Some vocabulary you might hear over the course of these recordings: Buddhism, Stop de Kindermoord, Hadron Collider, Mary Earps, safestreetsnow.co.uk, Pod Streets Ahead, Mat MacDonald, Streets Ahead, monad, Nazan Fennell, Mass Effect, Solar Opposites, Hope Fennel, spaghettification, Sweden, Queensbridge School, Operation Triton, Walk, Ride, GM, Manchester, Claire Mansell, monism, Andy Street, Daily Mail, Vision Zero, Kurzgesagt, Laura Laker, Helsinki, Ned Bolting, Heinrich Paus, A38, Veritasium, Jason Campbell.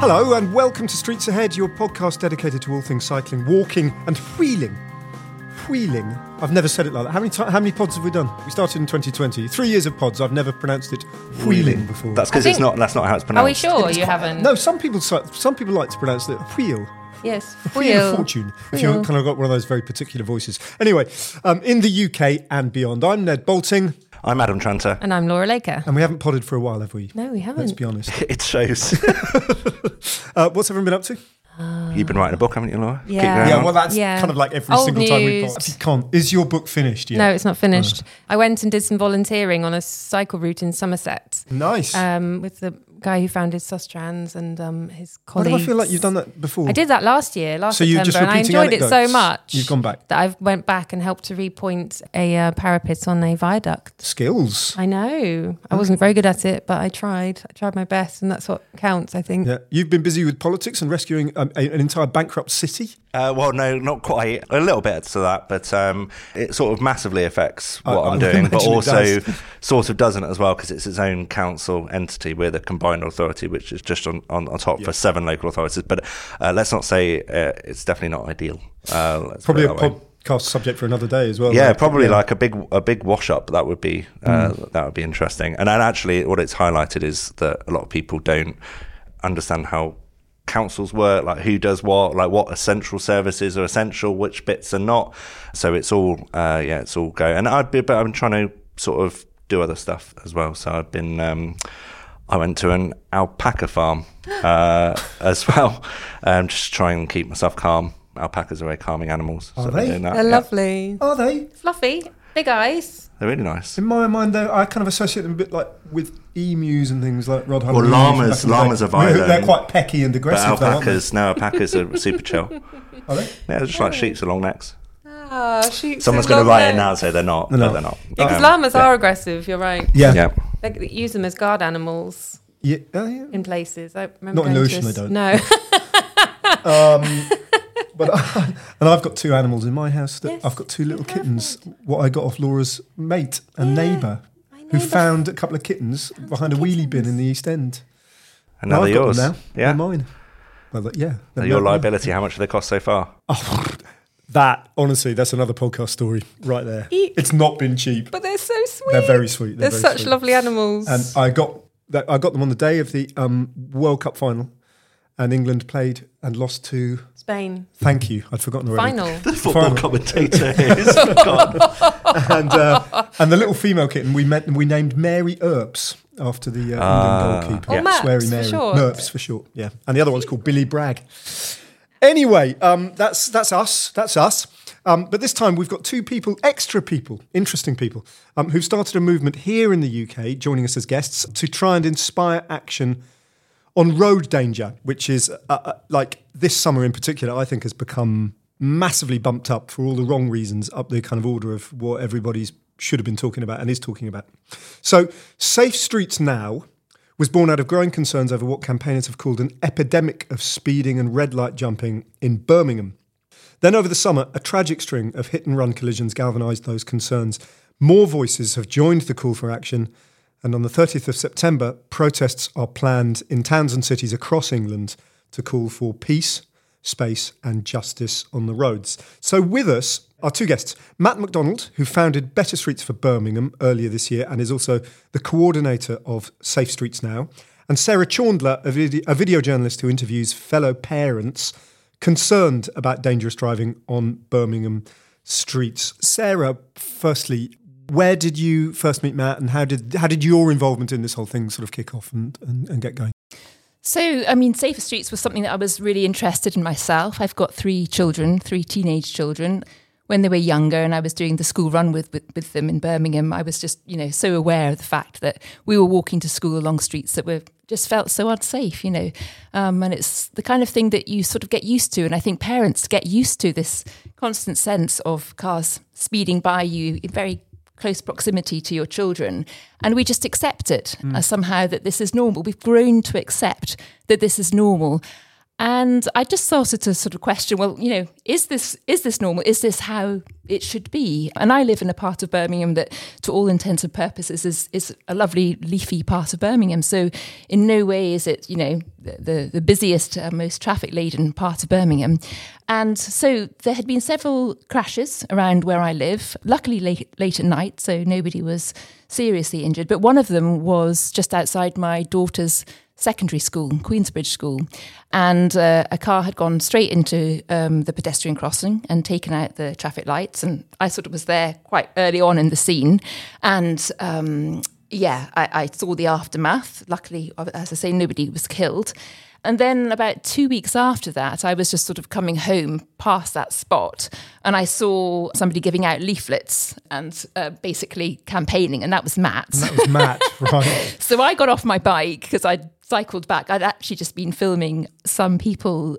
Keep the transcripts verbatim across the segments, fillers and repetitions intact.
Hello and welcome to Streets Ahead, your podcast dedicated to all things cycling, walking and wheeling. Wheeling. I've never said it like that. How many t- how many pods have we done? We started in twenty twenty. Three years of pods. I've never pronounced it wheeling before. That's because it's not. That's not how it's pronounced. Are we sure you haven't? No, some people some people like to pronounce it wheel. Yes, wheel. Fortune. If you kind of got one of those very particular voices. Anyway, um, in the U K and beyond, I'm Ned Bolting. I'm Adam Tranter. And I'm Laura Laker. And we haven't podded for a while, have we? No, we haven't. Let's be honest. It shows. uh, what's everyone been up to? Uh, You've been writing a book, haven't you, Laura? Yeah. Yeah, well, that's yeah. kind of like every Old single news. time we pod. You can't. Is your book finished yet? No, it's not finished. Uh. I went and did some volunteering on a cycle route in Somerset. Nice. Um, with the guy who founded Sustrans and um, his colleagues. Why do I feel like you've done that before? I did that last year, last so September, and I enjoyed anecdotes. It so much. You've gone back. That I went back and helped to repoint a uh, parapet on a viaduct. Skills. I know. Okay. I wasn't very good at it, but I tried. I tried my best, and that's what counts, I think. Yeah. You've been busy with politics and rescuing um, a, an entire bankrupt city? Uh, well, no, not quite. A little bit to that, but um, it sort of massively affects what I, I'm I doing, but also sort of doesn't as well, because it's its own council entity. We're the combined authority, which is just on, on, on top yeah. for seven local authorities. But uh, let's not say uh, it's definitely not ideal. Uh, Probably a way. podcast subject for another day as well. Yeah, like, probably yeah. like a big a big wash up. That would be uh, mm. that would be interesting. And then actually, what it's highlighted is that a lot of people don't understand how councils work, like who does what, like what essential services are essential, which bits are not. So it's all uh, yeah, it's all go. And I'd be, but I'm trying to sort of do other stuff as well. So I've been. Um, I went to an alpaca farm uh, as well, um, just to try and keep myself calm. Alpacas are very calming animals. Are so they? They're yeah. lovely. Are they? Fluffy, big eyes. They're really nice. In my mind, though, I kind of associate them a bit like with emus and things like Rod Hubbard. Well, llamas, llamas are violent. They're quite pecky and aggressive. But alpacas, though, aren't they? No, alpacas are super chill. Are they? Yeah, they're just oh. like sheep's long necks. Ah, sheep's Someone's going to write necks. in now and say they're not, no. but they're not. Because yeah, um, llamas yeah. are aggressive, you're right. Yeah. yeah. Like they use them as guard animals yeah. Oh, yeah. in places. I remember Not in the ocean, they don't. No. um, but I, and I've got two animals in my house. That yes, I've got two little kittens, perfect. what I got off Laura's mate and yeah, neighbour, who found a couple of kittens found behind a kittens. wheelie bin in the East End. And now they're yours. Now. Yeah. They're mine. Well, but, yeah. They're your liability. Mine. How much have they cost so far? Oh, That, honestly, that's another podcast story right there. Eek. It's not been cheap. But they're so sweet. They're very sweet. They're, they're very such sweet. lovely animals. And I got I got them on the day of the um, World Cup final, and England played and lost to... Spain. Thank you. I'd forgotten already. Final. The football final. commentator is forgotten. and, uh, and the little female kitten we met, we named Mary Earps after the uh, uh, England goalkeeper. Or yeah. Sweary Mary. Earps for short, yeah. And the other one's called Billy Bragg. Anyway, um, that's that's us. That's us. Um, but this time we've got two people, extra people, interesting people, um, who've started a movement here in the U K, joining us as guests, to try and inspire action on road danger, which is uh, uh, like this summer in particular, I think has become massively bumped up for all the wrong reasons up the kind of order of what everybody's should have been talking about and is talking about. So Safe Streets Now was born out of growing concerns over what campaigners have called an epidemic of speeding and red light jumping in Birmingham. Then over the summer, a tragic string of hit and run collisions galvanised those concerns. More voices have joined the call for action, and on the thirtieth of September, protests are planned in towns and cities across England to call for peace, space and justice on the roads. So with us are two guests, Mat MacDonald, who founded Better Streets for Birmingham earlier this year and is also the coordinator of Safe Streets Now, and Sarah Chaundler, a, vid- a video journalist who interviews fellow parents concerned about dangerous driving on Birmingham streets. Sarah, firstly, where did you first meet Mat, and how did how did your involvement in this whole thing sort of kick off and, and, and get going? So, I mean, Safer Streets was something that I was really interested in myself. I've got three children, three teenage children. When they were younger and I was doing the school run with, with with them in Birmingham, I was just, you know, so aware of the fact that we were walking to school along streets that were just felt so unsafe, you know. Um, and it's the kind of thing that you sort of get used to. And I think parents get used to this constant sense of cars speeding by you in very close proximity to your children. And we just accept it mm. as somehow that this is normal. We've grown to accept that this is normal. And I just started to sort of question, well, you know, is this is this normal? Is this how it should be? And I live in a part of Birmingham that, to all intents and purposes, is is a lovely, leafy part of Birmingham. So in no way is it, you know, the, the busiest, uh, most traffic-laden part of Birmingham. And so there had been several crashes around where I live, luckily late, late at night, so nobody was seriously injured. But one of them was just outside my daughter's secondary school, Queensbridge School, and uh, a car had gone straight into um, the pedestrian crossing and taken out the traffic lights, and I sort of was there quite early on in the scene, and um, yeah, I, I saw the aftermath. Luckily, as I say, nobody was killed. And then about two weeks after that, I was just sort of coming home past that spot and I saw somebody giving out leaflets and uh, basically campaigning, and that was Mat. And that was Mat, right. So I got off my bike because I'd cycled back. I'd actually just been filming some people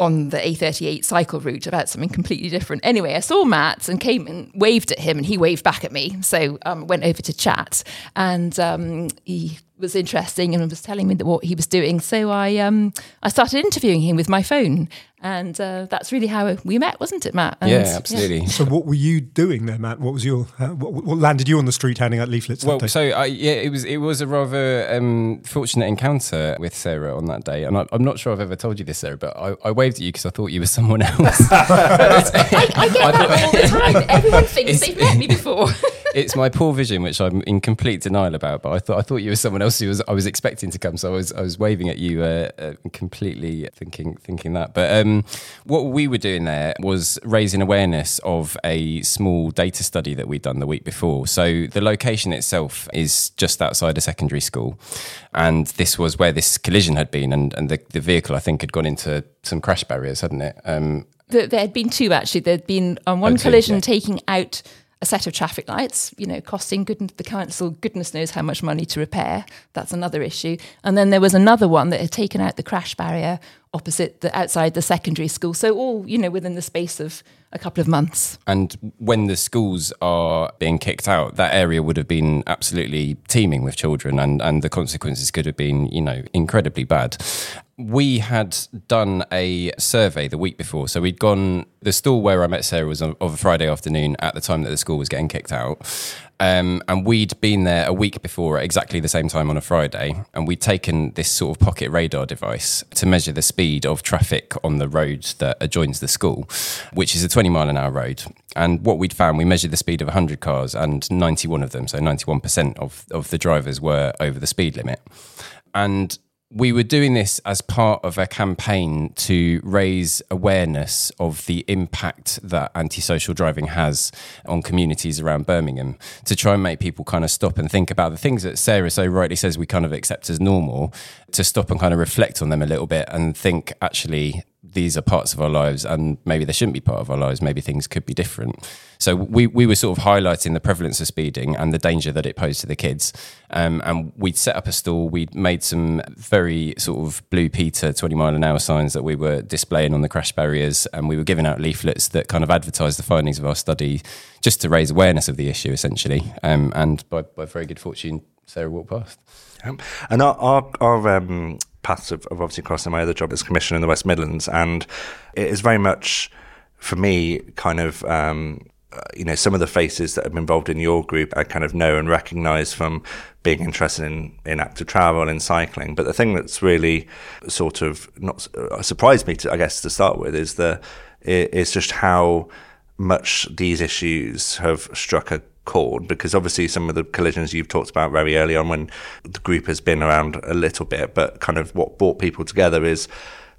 on the A thirty-eight cycle route about something completely different. Anyway, I saw Mat and came and waved at him, and he waved back at me. So I um, went over to chat, and um, he was interesting and was telling me that what he was doing. So I um, I started interviewing him with my phone, and uh, that's really how we met, wasn't it, Mat? And, yeah, absolutely. Yeah. So what were you doing there, Mat? What was your uh, what, what landed you on the street handing out leaflets? Well, so I, yeah, it was it was a rather um, fortunate encounter with Sarah on that day, and I, I'm not sure I've ever told you this, Sarah, but I, I waved at you because I thought you were someone else. I, I get I that all the time. Everyone thinks they've met me before. It's my poor vision, which I'm in complete denial about. But I thought I thought you were someone else who was I was expecting to come, so I was I was waving at you, uh, uh, completely thinking thinking that. But um, what we were doing there was raising awareness of a small data study that we'd done the week before. So the location itself is just outside a secondary school, and this was where this collision had been, and and the, the vehicle I think had gone into some crash barriers, hadn't it? Um, there, there had been two actually. There had been on um, one oh, two, collision yeah. taking out a set of traffic lights, you know, costing good, the council goodness knows how much money to repair. That's another issue. And then there was another one that had taken out the crash barrier opposite the outside the secondary school. So all, you know, within the space of a couple of months. And when the schools are being kicked out, that area would have been absolutely teeming with children, and, and the consequences could have been, you know, incredibly bad. We had done a survey the week before. So we'd gone, the stall where I met Sarah was on, of a Friday afternoon at the time that the school was getting kicked out. Um, and we'd been there a week before at exactly the same time on a Friday. And we'd taken this sort of pocket radar device to measure the speed of traffic on the road that adjoins the school, which is a twenty mile an hour road. And what we'd found, we measured the speed of one hundred cars, and ninety-one of them, so ninety-one percent of, of the drivers were over the speed limit. And we were doing this as part of a campaign to raise awareness of the impact that antisocial driving has on communities around Birmingham, to try and make people kind of stop and think about the things that Sarah so rightly says we kind of accept as normal, to stop and kind of reflect on them a little bit and think, actually, these are parts of our lives and maybe they shouldn't be part of our lives. Maybe things could be different. So we, we were sort of highlighting the prevalence of speeding and the danger that it posed to the kids. Um, and we'd set up a stall. We'd made some very sort of Blue Peter twenty mile an hour signs that we were displaying on the crash barriers. And we were giving out leaflets that kind of advertised the findings of our study just to raise awareness of the issue, essentially. Um, and by, by very good fortune, Sarah walked past. Um, and our, our, our um, paths have obviously crossed. In my other job as commissioner in the West Midlands, and it is very much, for me, kind of, um, you know, some of the faces that have been involved in your group I kind of know and recognise from being interested in, in active travel and cycling. But the thing that's really sort of not uh, surprised me, to, I guess, to start with, is the is just how much these issues have struck a chord, because obviously some of the collisions you've talked about very early on when the group has been around a little bit, but kind of what brought people together is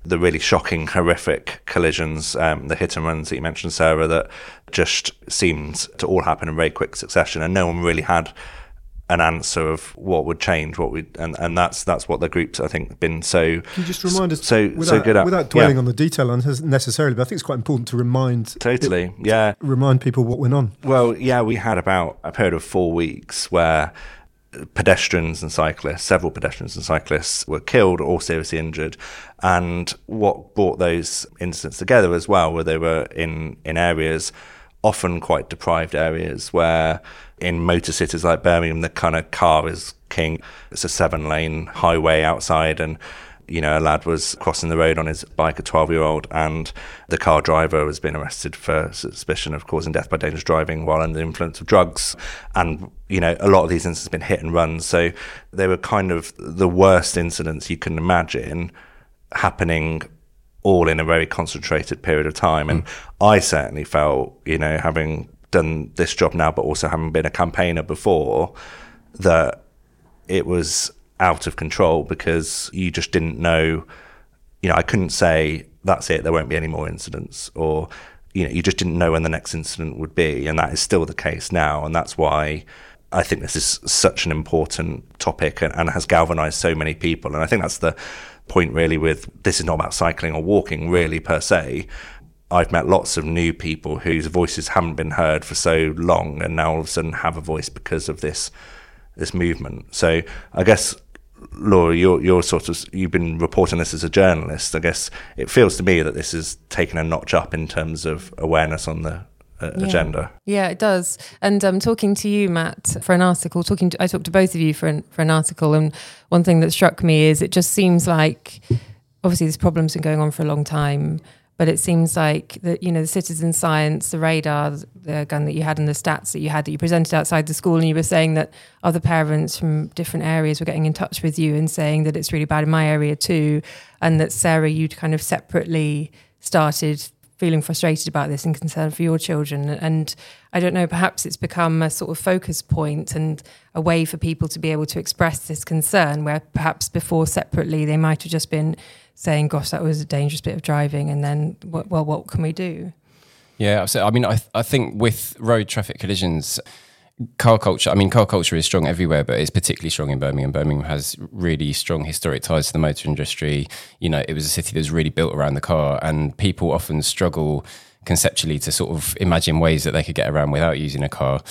the really shocking, horrific collisions, um, the hit and runs that you mentioned, Sarah, that just seemed to all happen in very quick succession, and no one really had an answer of what would change, what we and, and that's that's what the group's, I think, been so. Can you just remind us, so without, so good at, without dwelling yeah. on the detail necessarily, but I think it's quite important to remind totally, it, yeah, remind people what went on. Well, yeah, we had about a period of four weeks where pedestrians and cyclists, several pedestrians and cyclists, were killed or seriously injured, and what brought those incidents together as well, where they were in in areas, often quite deprived areas, where in motor cities like Birmingham, the kind of car is king. It's a seven-lane highway outside, and you know, a lad was crossing the road on his bike, a twelve-year-old, and the car driver has been arrested for suspicion of causing death by dangerous driving while under the influence of drugs. And you know, a lot of these incidents have been hit and runs, so they were kind of the worst incidents you can imagine happening, all in a very concentrated period of time. And mm. I certainly felt, you know, having done this job now, but also having been a campaigner before, that it was out of control, because you just didn't know, you know, I couldn't say, that's it, there won't be any more incidents, or, you know, you just didn't know when the next incident would be. And that is still the case now. And that's why I think this is such an important topic and, and has galvanised so many people. And I think that's the point really with this is not about cycling or walking really per se. I've met lots of new people whose voices haven't been heard for so long and now all of a sudden have a voice because of this this movement. So I guess, Laura, you're, you're sort of, you've been reporting this as a journalist. I guess it feels to me that this has taken a notch up in terms of awareness on the Uh, yeah. agenda. Yeah, it does. And um, talking to you, Matt, for an article, talking to, I talked to both of you for an, for an article, and one thing that struck me is it just seems like, obviously this problem's been going on for a long time, but it seems like that, you know, the citizen science, the radar, the gun that you had and the stats that you had that you presented outside the school, and you were saying that other parents from different areas were getting in touch with you and saying that it's really bad in my area too, and that Sarah, you'd kind of separately started feeling frustrated about this and concerned for your children. And I don't know, perhaps it's become a sort of focus point and a way for people to be able to express this concern, where perhaps before separately they might have just been saying, gosh, that was a dangerous bit of driving, and then, well, what can we do? Yeah, I mean, I, th- I think with road traffic collisions, car culture, I mean, car culture is strong everywhere, but it's particularly strong in Birmingham. Birmingham has really strong historic ties to the motor industry. You know, it was a city that was really built around the car, and people often struggle conceptually to sort of imagine ways that they could get around without using a car.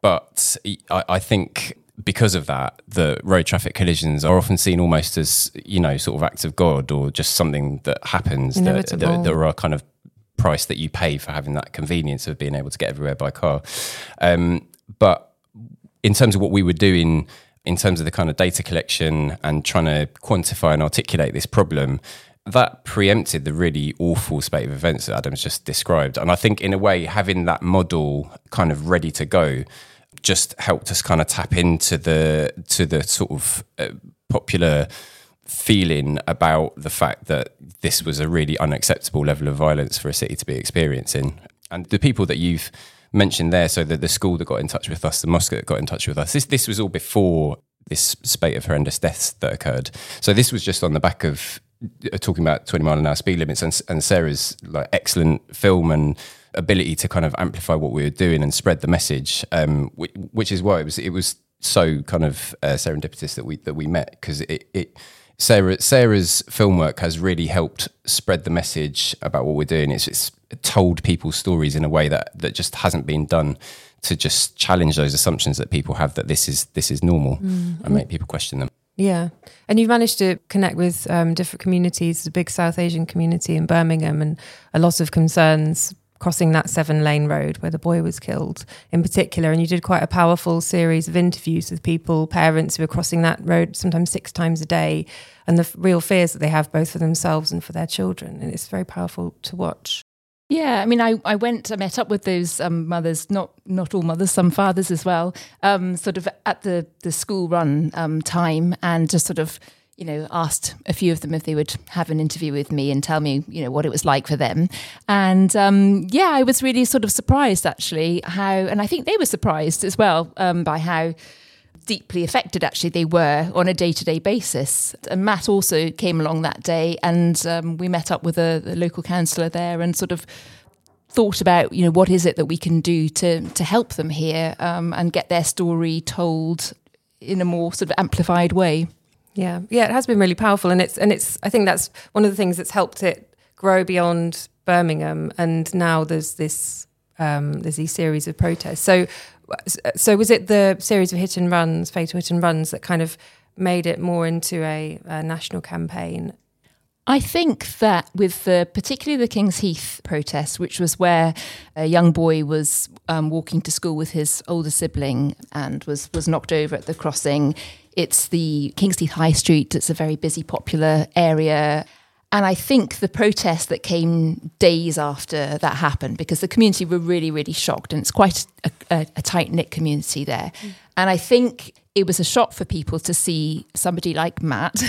But I, I think because of that, the road traffic collisions are often seen almost as, you know, sort of acts of God, or just something that happens, that, that, that are kind of price that you pay for having that convenience of being able to get everywhere by car. Um, But in terms of what we were doing, in terms of the kind of data collection and trying to quantify and articulate this problem, that preempted the really awful spate of events that Adam's just described. And I think in a way, having that model kind of ready to go just helped us kind of tap into the to the sort of uh, popular feeling about the fact that this was a really unacceptable level of violence for a city to be experiencing. And the people that you've mentioned there, so that the school that got in touch with us, the mosque that got in touch with us, this this was all before this spate of horrendous deaths that occurred. So this was just on the back of uh, talking about twenty mile an hour speed limits, and, and Sarah's like excellent film and ability to kind of amplify what we were doing and spread the message, um, which, which is why it was it was so kind of uh, serendipitous that we that we met, because it, it Sarah, Sarah's film work has really helped spread the message about what we're doing. It's, it's told people's stories in a way that, that just hasn't been done, to just challenge those assumptions that people have that this is this is normal mm. and make people question them. Yeah. And you've managed to connect with um, different communities, the big South Asian community in Birmingham, and a lot of concerns crossing that seven lane road where the boy was killed in particular. And you did quite a powerful series of interviews with people, parents who were crossing that road sometimes six times a day, and the f- real fears that they have both for themselves and for their children. And it's very powerful to watch. Yeah, I mean, I, I went, I met up with those um, mothers, not not all mothers, some fathers as well, um, sort of at the, the school run um, time, and just sort of, you know, asked a few of them if they would have an interview with me and tell me, you know, what it was like for them. And um, yeah, I was really sort of surprised actually how, and I think they were surprised as well um, by how deeply affected actually they were on a day-to-day basis. And Matt also came along that day, and um, we met up with a, a local councillor there and sort of thought about, you know, what is it that we can do to to help them here um, and get their story told in a more sort of amplified way. Yeah, yeah, it has been really powerful, and it's and it's I think that's one of the things that's helped it grow beyond Birmingham, and now there's this um, there's these series of protests. So. So was it the series of hit and runs, fatal hit and runs, that kind of made it more into a, a national campaign? I think that with the, particularly the Kings Heath protest, which was where a young boy was um, walking to school with his older sibling and was, was knocked over at the crossing. It's the Kings Heath High Street. It's a very busy, popular area. And I think the protest that came days after that happened, because the community were really, really shocked, and it's quite a, a, a tight-knit community there. Mm. And I think it was a shock for people to see somebody like Matt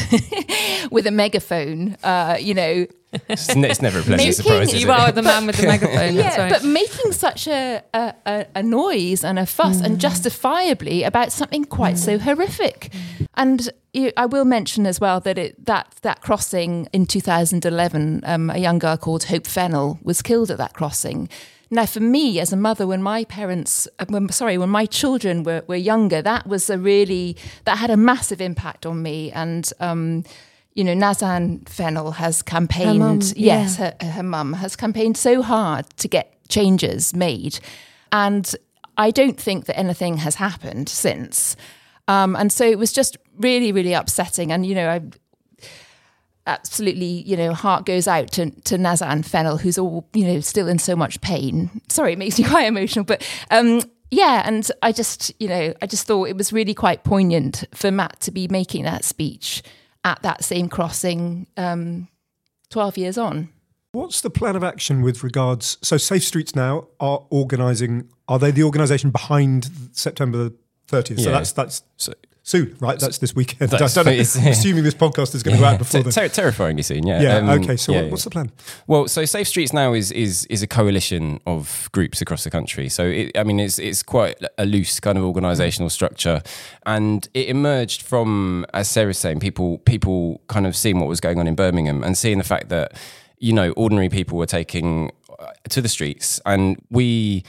with a megaphone, uh, you know. It's, it's never a pleasant making, surprise, is it? You are the man with the megaphone. Yeah, right. But making such a, a, a noise and a fuss mm. and justifiably about something quite mm. so horrific. Mm. And I will mention as well that it, that that crossing in two thousand eleven, um, a young girl called Hope Fennel was killed at that crossing. Now, for me as a mother, when my parents, when, sorry, when my children were, were younger, that was a really, that had a massive impact on me. And, um, you know, Nazan Fennell has campaigned, her mum, yes, yeah. her, her mum has campaigned so hard to get changes made. And I don't think that anything has happened since. Um, and so it was just really, really upsetting. And, you know, I absolutely, you know, heart goes out to, to Nazan Fennell, who's all, you know, still in so much pain. Sorry, it makes me quite emotional. But um, yeah, and I just, you know, I just thought it was really quite poignant for Matt to be making that speech at that same crossing um, twelve years on. What's the plan of action with regards? So Safe Streets Now are organising, are they the organisation behind September the thirtieth? Yeah. So that's that's so, soon, right? That's this weekend. That's, I don't know, yeah. Assuming this podcast is going to go yeah. out before ter- then. Ter- terrifyingly soon, yeah. Yeah, um, okay, so yeah, what, yeah. what's the plan? Well, so Safe Streets Now is is is a coalition of groups across the country. So, it, I mean, it's it's quite a loose kind of organisational structure. And it emerged from, as Sarah's saying, people people kind of seeing what was going on in Birmingham and seeing the fact that, you know, ordinary people were taking to the streets. And we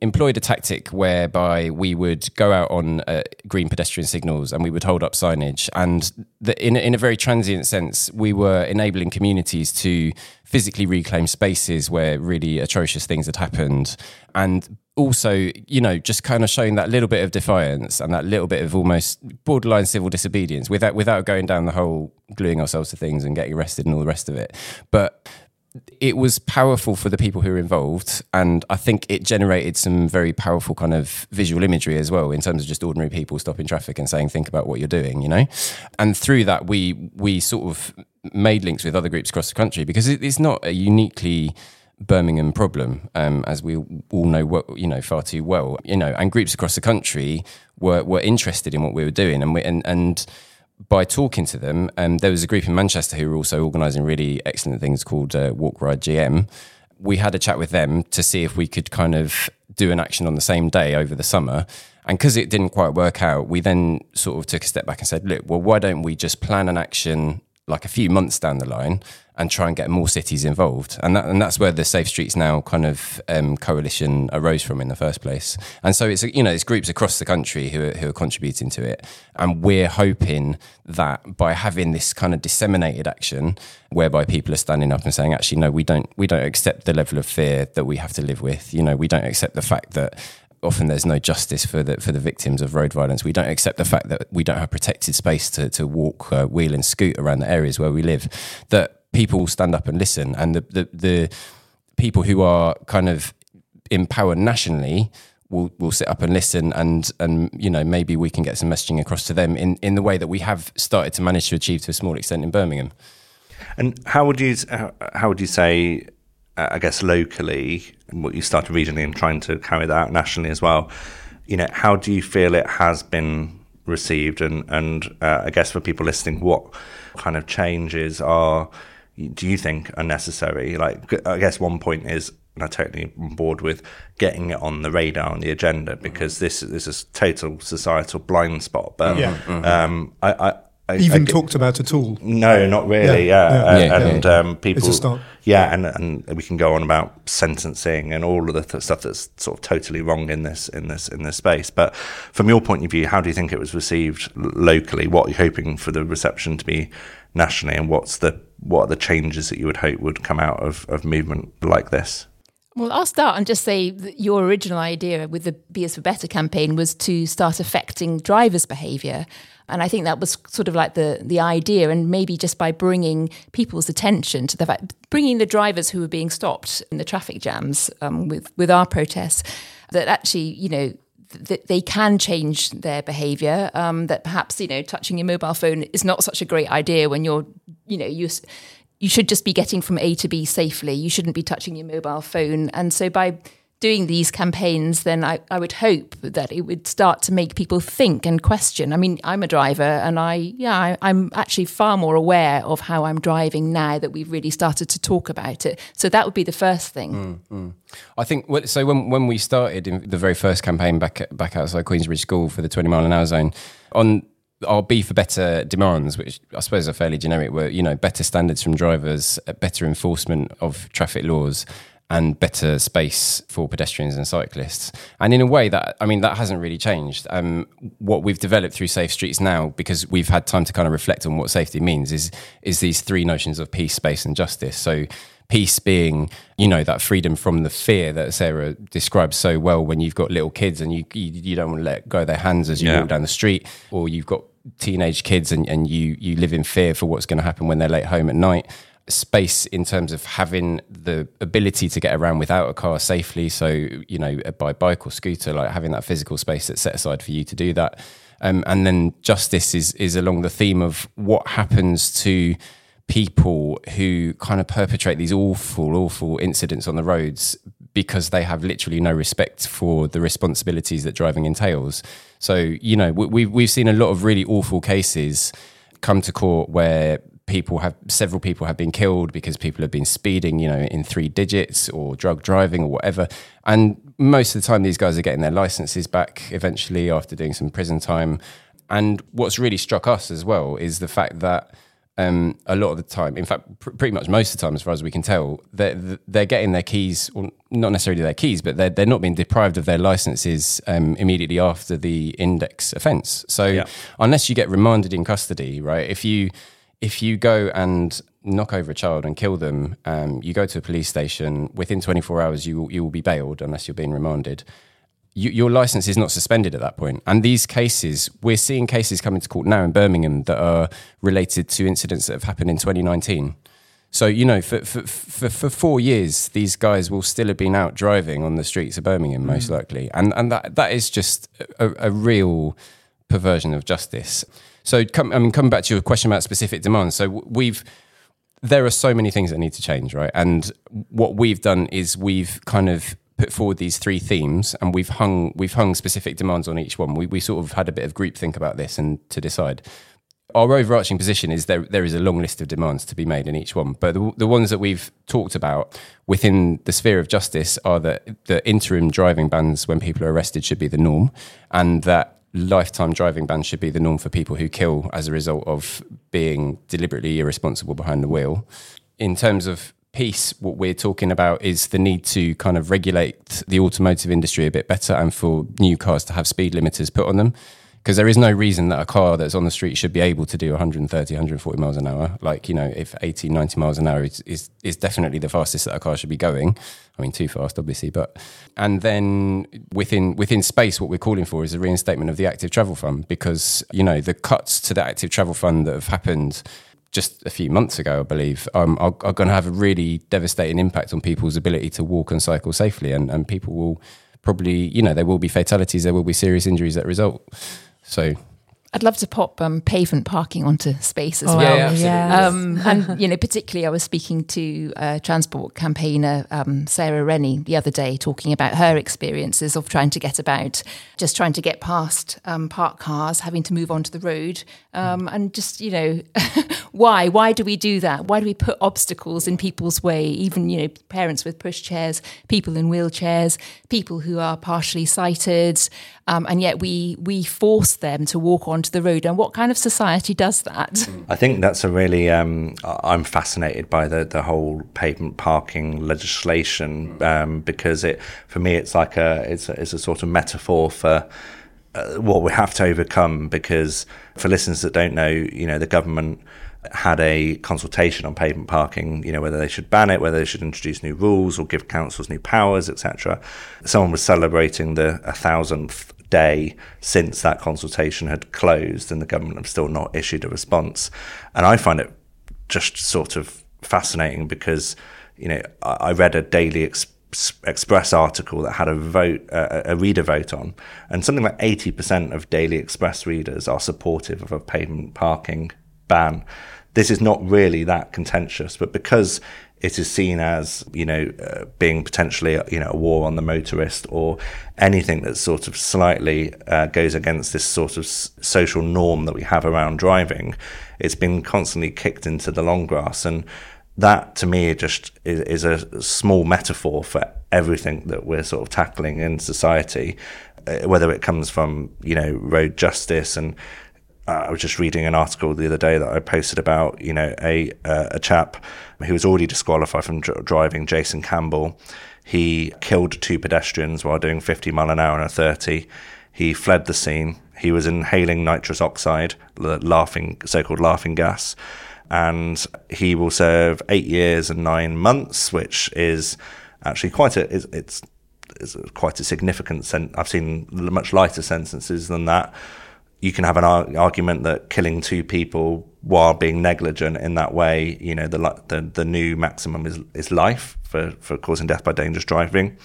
employed a tactic whereby we would go out on uh, green pedestrian signals and we would hold up signage. And the, in, in a very transient sense, we were enabling communities to physically reclaim spaces where really atrocious things had happened. And also, you know, just kind of showing that little bit of defiance and that little bit of almost borderline civil disobedience without, without going down the whole gluing ourselves to things and getting arrested and all the rest of it. But it was powerful for the people who were involved, and I think it generated some very powerful kind of visual imagery as well, in terms of just ordinary people stopping traffic and saying, think about what you're doing, you know? And through that, we we sort of made links with other groups across the country, because it, it's not a uniquely Birmingham problem, um, as we all know, you know, far too well, you know, and groups across the country were were interested in what we were doing, and we, and, and by talking to them, um, there was a group in Manchester who were also organising really excellent things called uh, Walk, Ride, G M. We had a chat with them to see if we could kind of do an action on the same day over the summer. And because it didn't quite work out, we then sort of took a step back and said, look, well, why don't we just plan an action like a few months down the line and try and get more cities involved. And that, and that's where the Safe Streets Now kind of um, coalition arose from in the first place. And so it's, you know, it's groups across the country who are, who are contributing to it. And we're hoping that by having this kind of disseminated action whereby people are standing up and saying, actually, no, we don't, we don't accept the level of fear that we have to live with. You know, we don't accept the fact that often there's no justice for the for the victims of road violence. We don't accept the fact that we don't have protected space to, to walk, uh, wheel and scoot around the areas where we live, that people stand up and listen. And the, the, the people who are kind of in power nationally will will sit up and listen, and, and you know, maybe we can get some messaging across to them in, in the way that we have started to manage to achieve to a small extent in Birmingham. And how would you, how would you say, I guess locally, what you started regionally and trying to carry that out nationally as well, you know, how do you feel it has been received? And, and uh, I guess for people listening, what kind of changes are, do you think are necessary? Like, I guess one point is, and I totally on board with getting it on the radar and the agenda, because this, this is a total societal blind spot. But yeah. mm-hmm. um, I, I, I, even I get, talked about at all? No, not really. Yeah, yeah. yeah. yeah. and, and um, people. It's a start. Yeah, and and we can go on about sentencing and all of the th- stuff that's sort of totally wrong in this in this in this space. But from your point of view, how do you think it was received locally? What are you hoping for the reception to be nationally, and what's the what are the changes that you would hope would come out of of movement like this? Well, I'll start and just say that your original idea with the Be Us for Better campaign was to start affecting drivers' behaviour. And I think that was sort of like the the idea, and maybe just by bringing people's attention to the fact, bringing the drivers who were being stopped in the traffic jams um, with, with our protests, that actually, you know, that they can change their behaviour, um, that perhaps, you know, touching your mobile phone is not such a great idea when you're, you know, you're... You should just be getting from A to B safely. You shouldn't be touching your mobile phone. And so by doing these campaigns, then I, I would hope that it would start to make people think and question. I mean, I'm a driver, and I, yeah, I, I'm actually far more aware of how I'm driving now that we've really started to talk about it. So that would be the first thing. Mm, mm. I think, so when when we started in the very first campaign back back outside Queensbridge School for the twenty mile an hour zone, on our B for Better demands, which I suppose are fairly generic, were, you know, better standards from drivers, better enforcement of traffic laws, and better space for pedestrians and cyclists. And in a way that, I mean, that hasn't really changed. Um, what we've developed through Safe Streets Now, because we've had time to kind of reflect on what safety means, is is these three notions of peace, space, and justice. So peace being, you know, that freedom from the fear that Sarah describes so well when you've got little kids and you you, you don't want to let go of their hands as you yeah. walk down the street, or you've got teenage kids and, and you you live in fear for what's going to happen when they're late home at night. Space in terms of having the ability to get around without a car safely. So, you know, by bike or scooter, like having that physical space that's set aside for you to do that. Um, and then justice is is along the theme of what happens to people who kind of perpetrate these awful, awful incidents on the roads because they have literally no respect for the responsibilities that driving entails. So, you know, we've we've seen a lot of really awful cases come to court where people have, several people have been killed because people have been speeding, you know, in three digits or drug driving or whatever. And most of the time, these guys are getting their licenses back eventually after doing some prison time. And what's really struck us as well is the fact that Um, a lot of the time, in fact, pr- pretty much most of the time, as far as we can tell, they're, they're getting their keys, or not necessarily their keys, but they're, they're not being deprived of their licenses um, immediately after the index offence. So yeah. unless you get remanded in custody, right, if you if you go and knock over a child and kill them, um, you go to a police station, within twenty-four hours, you will, you will be bailed unless you're being remanded. You, your licence is not suspended at that point. And these cases, we're seeing cases coming to court now in Birmingham that are related to incidents that have happened in twenty nineteen. So, you know, for for for, for four years, these guys will still have been out driving on the streets of Birmingham, most mm-hmm. likely. And and that that is just a, a real perversion of justice. So, come, I mean, coming back to your question about specific demands. So we've... There are so many things that need to change, right? And what we've done is we've kind of put forward these three themes, and we've hung we've hung specific demands on each one. We we sort of had a bit of groupthink about this and to decide. Our overarching position is there there is a long list of demands to be made in each one, but the, the ones that we've talked about within the sphere of justice are that the interim driving bans when people are arrested should be the norm, and that lifetime driving ban should be the norm for people who kill as a result of being deliberately irresponsible behind the wheel. In terms of peace, what we're talking about is the need to kind of regulate the automotive industry a bit better and for new cars to have speed limiters put on them, because there is no reason that a car that's on the street should be able to do one thirty, one forty miles an hour. Like, you know, if eighty, ninety miles an hour is, is, is definitely the fastest that a car should be going. I mean, too fast, obviously. But and then within within space, what we're calling for is a reinstatement of the active travel fund, because, you know, the cuts to the active travel fund that have happened just a few months ago, I believe, um, are, are going to have a really devastating impact on people's ability to walk and cycle safely. And, and people will probably, you know, there will be fatalities, there will be serious injuries that result. So I'd love to pop um, pavement parking onto space as oh, well. Yeah, yeah. Um, and, you know, particularly I was speaking to uh, transport campaigner um, Sarah Rennie the other day, talking about her experiences of trying to get about, just trying to get past um, parked cars, having to move onto the road. Um, and just, you know, why? Why do we do that? Why do we put obstacles in people's way? Even, you know, parents with pushchairs, people in wheelchairs, people who are partially sighted. Um, and yet we we force them to walk onto the road. And what kind of society does that? I think that's a really, um, I'm fascinated by the, the whole pavement parking legislation, um, because it, for me, it's like a, it's a, it's a sort of metaphor for uh, what we have to overcome. Because for listeners that don't know, you know, the government had a consultation on pavement parking, you know, whether they should ban it, whether they should introduce new rules or give councils new powers, et cetera. Someone was celebrating the a thousandth day since that consultation had closed, and the government have still not issued a response. And I find it just sort of fascinating because, you know, I, I read a Daily Express Express article that had a vote, uh, a reader vote on, and something like eighty percent of Daily Express readers are supportive of a pavement parking ban. This is not really that contentious, but because it is seen as, you know, uh, being potentially, you know, a war on the motorist or anything that sort of slightly uh, goes against this sort of s- social norm that we have around driving, it's been constantly kicked into the long grass. And that, to me, just is, is a small metaphor for everything that we're sort of tackling in society, uh, whether it comes from, you know, road justice. And I was just reading an article the other day that I posted about, you know, a uh, a chap who was already disqualified from dr- driving, Jason Campbell. He killed two pedestrians while doing fifty mile an hour and a thirty. He fled the scene. He was inhaling nitrous oxide, the laughing, so-called laughing gas, and he will serve eight years and nine months, which is actually quite a it's it's, it's quite a significant sentence. I've seen much lighter sentences than that. You can have an ar- argument that killing two people while being negligent in that way, you know, the the, the new maximum is, is life for, for causing death by dangerous driving.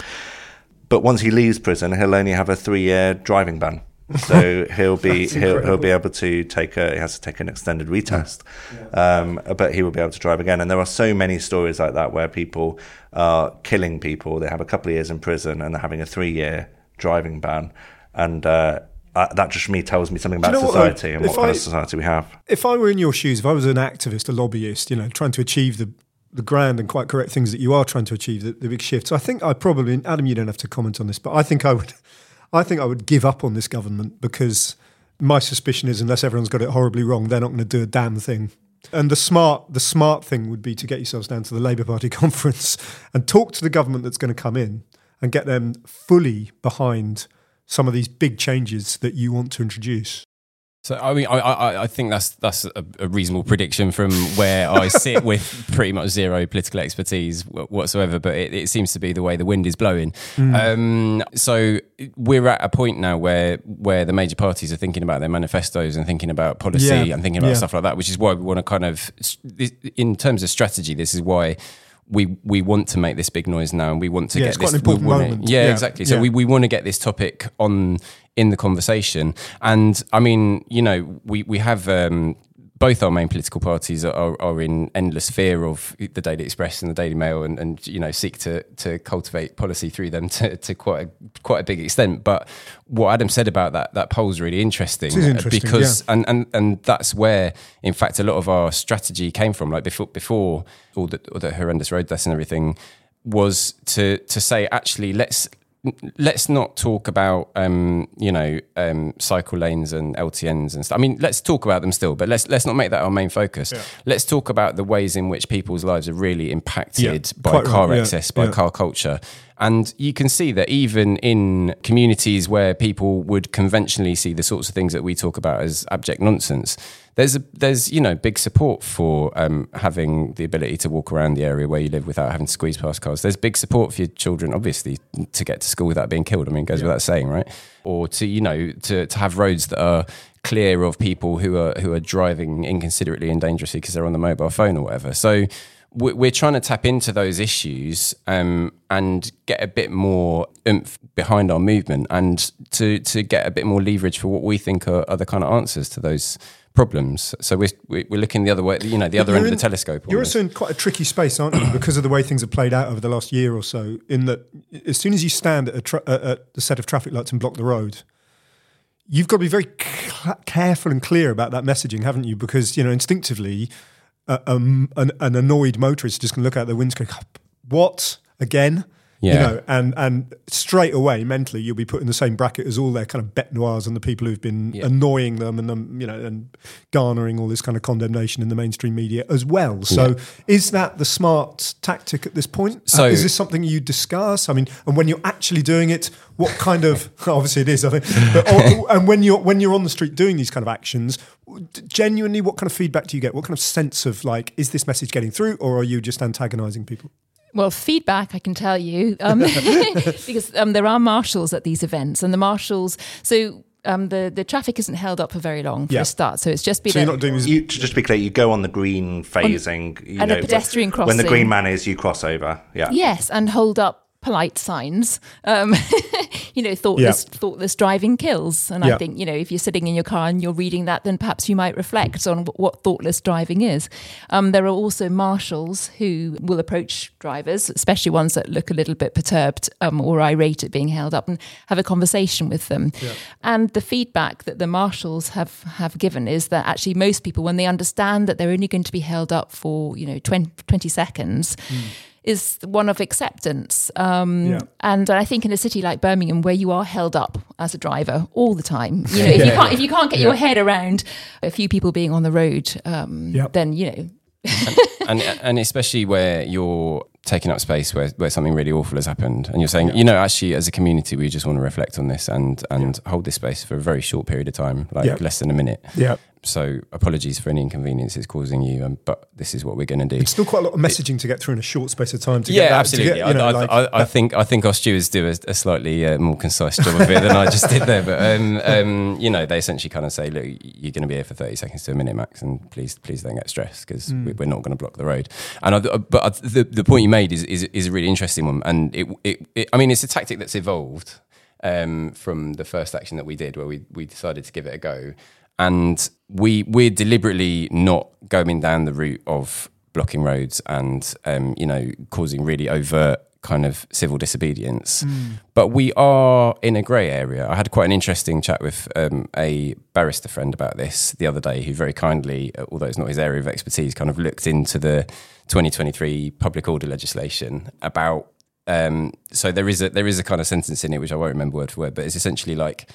But once he leaves prison, he'll only have a three-year driving ban. So he'll be he'll, he'll be able to take a he has to take an extended retest, yeah. um, but he will be able to drive again. And there are so many stories like that where people are killing people. They have a couple of years in prison and they're having a three-year driving ban. And uh, Uh, that just me tells me something about you know society what, and what I, kind of society we have. If I were in your shoes, if I was an activist, a lobbyist, you know, trying to achieve the, the grand and quite correct things that you are trying to achieve, the, the big shifts, I think I probably, Adam, you don't have to comment on this, but I think I would, I think I would give up on this government, because my suspicion is unless everyone's got it horribly wrong, they're not going to do a damn thing. And the smart, the smart thing would be to get yourselves down to the Labour Party conference and talk to the government that's going to come in and get them fully behind some of these big changes that you want to introduce. So, I mean, I I, I think that's that's a, a reasonable prediction from where I sit with pretty much zero political expertise whatsoever, but it, it seems to be the way the wind is blowing. Mm. Um, so we're at a point now where where the major parties are thinking about their manifestos and thinking about policy yeah. and thinking about yeah. stuff like that, which is why we want to kind of, in terms of strategy, this is why we we want to make this big noise now, and we want to yeah, get it's this quite an important we moment. Yeah, yeah, exactly. So yeah. we, we want to get this topic on in the conversation. And I mean, you know, we, we have um, both our main political parties are, are in endless fear of the Daily Express and the Daily Mail, and, and you know, seek to to cultivate policy through them to, to quite a, quite a big extent. But what Adam said about that that poll is really interesting, it is interesting because yeah. and, and and that's where, in fact, a lot of our strategy came from. Like before before all the, all the horrendous road deaths and everything, was to to say actually let's let's not talk about, um, you know, um, cycle lanes and L T Ns and stuff. I mean, let's talk about them still, but let's let's not make that our main focus. Yeah. Let's talk about the ways in which people's lives are really impacted yeah, by car right. access, yeah. by yeah. car culture. And you can see that even in communities where people would conventionally see the sorts of things that we talk about as abject nonsense, there's, a, there's you know, big support for um, having the ability to walk around the area where you live without having to squeeze past cars. There's big support for your children, obviously, to get to school without being killed. I mean, it goes yeah. without saying, right? Or to, you know, to, to have roads that are clear of people who are who are driving inconsiderately and dangerously because they're on the mobile phone or whatever. So we're trying to tap into those issues um, and get a bit more oomph behind our movement, and to to get a bit more leverage for what we think are, are the kind of answers to those problems. So we're we're looking the other way, you know, the other you're end in, of the telescope. You're also in quite a tricky space, aren't you, because of the way things have played out over the last year or so, in that as soon as you stand at a, tra- at a set of traffic lights and block the road, you've got to be very c- careful and clear about that messaging, haven't you? Because, you know, instinctively, Uh, um, an, an annoyed motorist just can look out the windscreen. What again? Yeah. You know, and and straight away mentally you'll be put in the same bracket as all their kind of bête noirs and the people who've been yeah. annoying them and them, you know, and garnering all this kind of condemnation in the mainstream media as well. So yeah. is that the smart tactic at this point? So, uh, is this something you discuss? I mean, and when you're actually doing it, what kind of obviously it is, I think. But, or, and when you're when you're on the street doing these kind of actions, genuinely, what kind of feedback do you get? What kind of sense of like, is this message getting through, or are you just antagonising people? Well, feedback, I can tell you, um, because um, there are marshals at these events, and the marshals, so um, the, the traffic isn't held up for very long for yeah. a start, so it's just been... So you're not doing this... You, to just be clear, you go on the green phasing... On, you and know, a pedestrian crossing. When the green man is, you cross over, yeah. Yes, and hold up polite signs, um, you know, thoughtless, yeah. thoughtless driving kills. And yeah. I think, you know, if you're sitting in your car and you're reading that, then perhaps you might reflect on what thoughtless driving is. Um, there are also marshals who will approach drivers, especially ones that look a little bit perturbed um, or irate at being held up, and have a conversation with them. Yeah. And the feedback that the marshals have, have given is that actually most people, when they understand that they're only going to be held up for, you know, twenty, twenty seconds, mm. is one of acceptance. Um, yeah. And I think in a city like Birmingham, where you are held up as a driver all the time, you know, if, yeah, you, can't, yeah. if you can't get yeah. your head around a few people being on the road, um, yep. then, you know. and, and and especially where you're taking up space where, where something really awful has happened, and you're saying, yeah. you know, actually as a community, we just want to reflect on this and, and yeah. hold this space for a very short period of time, like yeah. less than a minute. Yeah. So apologies for any inconvenience it's causing you, um, but this is what we're going to do. It's still quite a lot of messaging it, to get through in a short space of time. To yeah, get that, absolutely. To get, you know, I, I, like I, I think I think our stewards do a, a slightly uh, more concise job of it than I just did there. But um, um, you know, they essentially kind of say, look, you're going to be here for thirty seconds to a minute max, and please, please don't get stressed because mm. we're not going to block the road. And I, but I, the the point you made is, is is a really interesting one, and it, it, it I mean, it's a tactic that's evolved um, from the first action that we did, where we we decided to give it a go. And we, we're deliberately not going down the route of blocking roads and, um, you know, causing really overt kind of civil disobedience. Mm. But we are in a grey area. I had quite an interesting chat with um, a barrister friend about this the other day, who very kindly, although it's not his area of expertise, kind of looked into the twenty twenty-three public order legislation about... Um, so there is a there is a kind of sentence in it, which I won't remember word for word, but it's essentially like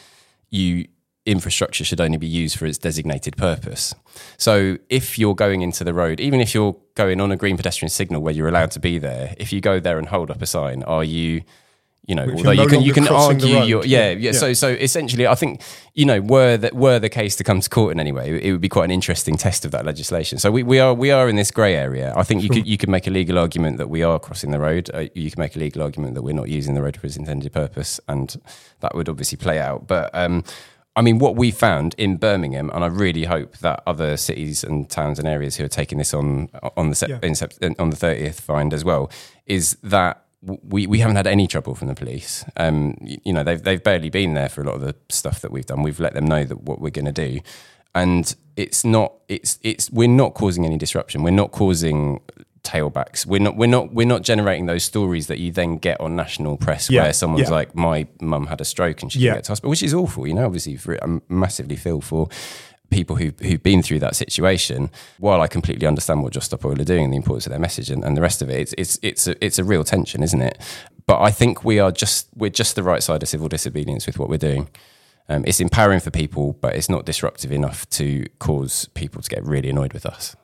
you... infrastructure should only be used for its designated purpose. So if you're going into the road, even if you're going on a green pedestrian signal where you're allowed to be there, if you go there and hold up a sign, are you, you know, although you can you can argue your yeah, yeah yeah so so essentially I think, you know, were that were the case to come to court in any way, it would be quite an interesting test of that legislation. So we, we are we are in this grey area. I think you could you could make a legal argument that we are crossing the road. Uh, you can make a legal argument that we're not using the road for its intended purpose, and that would obviously play out. But um I mean, what we found in Birmingham, and I really hope that other cities and towns and areas who are taking this on on the sep- yeah. in sep- on the thirtieth find as well, is that we, we haven't had any trouble from the police. Um, you, you know, they've they've barely been there for a lot of the stuff that we've done. We've let them know that what we're going to do, and it's not it's it's we're not causing any disruption. We're not causing tailbacks. We're not we're not we're not generating those stories that you then get on national press yeah. where someone's yeah. like, my mum had a stroke and she yeah. didn't get to hospital, which is awful. You know, obviously I massively feel for people who've, who've been through that situation, while I completely understand what Just Stop Oil are doing and the importance of their message and, and the rest of it, it's it's it's a, it's a real tension, isn't it? But I think we are just we're just the right side of civil disobedience with what we're doing. Um, it's empowering for people, but it's not disruptive enough to cause people to get really annoyed with us.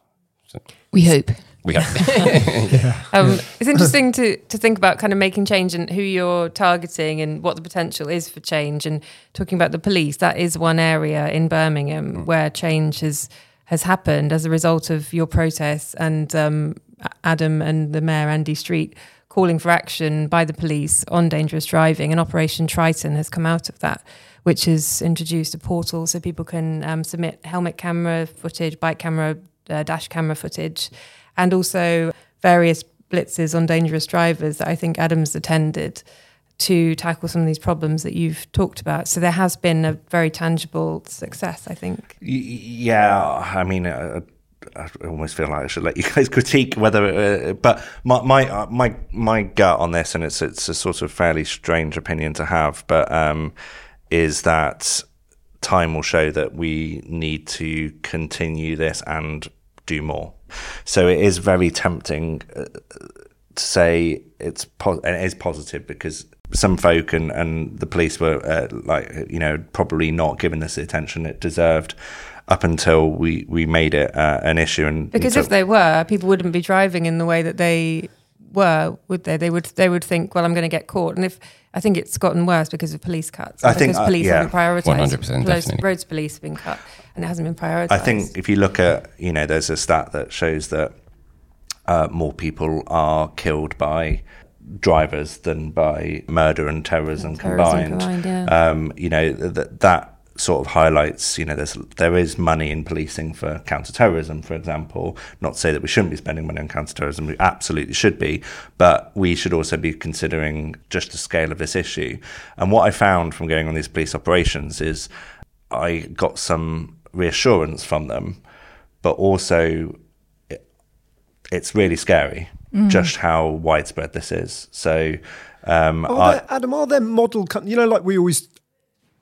So, we hope. We hope. yeah. Um, it's interesting to to think about kind of making change and who you're targeting and what the potential is for change. And talking about the police, that is one area in Birmingham mm. where change has has happened as a result of your protests and um, Adam and the Mayor, Andy Street, calling for action by the police on dangerous driving. And Operation Triton has come out of that, which has introduced a portal so people can um, submit helmet camera footage, bike camera, uh, dash camera footage, and also various blitzes on dangerous drivers that I think Adam's attended to tackle some of these problems that you've talked about. So there has been a very tangible success, I think. Yeah, I mean... Uh, I almost feel like I should let you guys critique whether, uh, but my my uh, my my gut on this, and it's it's a sort of fairly strange opinion to have, but um, is that time will show that we need to continue this and do more. So it is very tempting uh, to say it's po- and it is positive because some folk and, and the police were uh, like you know probably not giving this the attention it deserved up until we, we made it uh, an issue. And because if they were, people wouldn't be driving in the way that they were, would they? They would they would think, well, I'm going to get caught. And if I think it's gotten worse because of police cuts. I think uh, police yeah. haven't prioritised. one hundred percent definitely. Roads police have been cut and it hasn't been prioritised. I think if you look at, you know, there's a stat that shows that uh, more people are killed by drivers than by murder and terrorism and combined. Terrorism combined yeah. um, you know, th- that... sort of highlights, you know, there's there is money in policing for counter-terrorism, for example. Not to say that we shouldn't be spending money on counter-terrorism, we absolutely should be, but we should also be considering just the scale of this issue. And what I found from going on these police operations is I got some reassurance from them, but also it, it's really scary mm. just how widespread this is. So, um, are there, I, Adam, are there model, you know, like we always...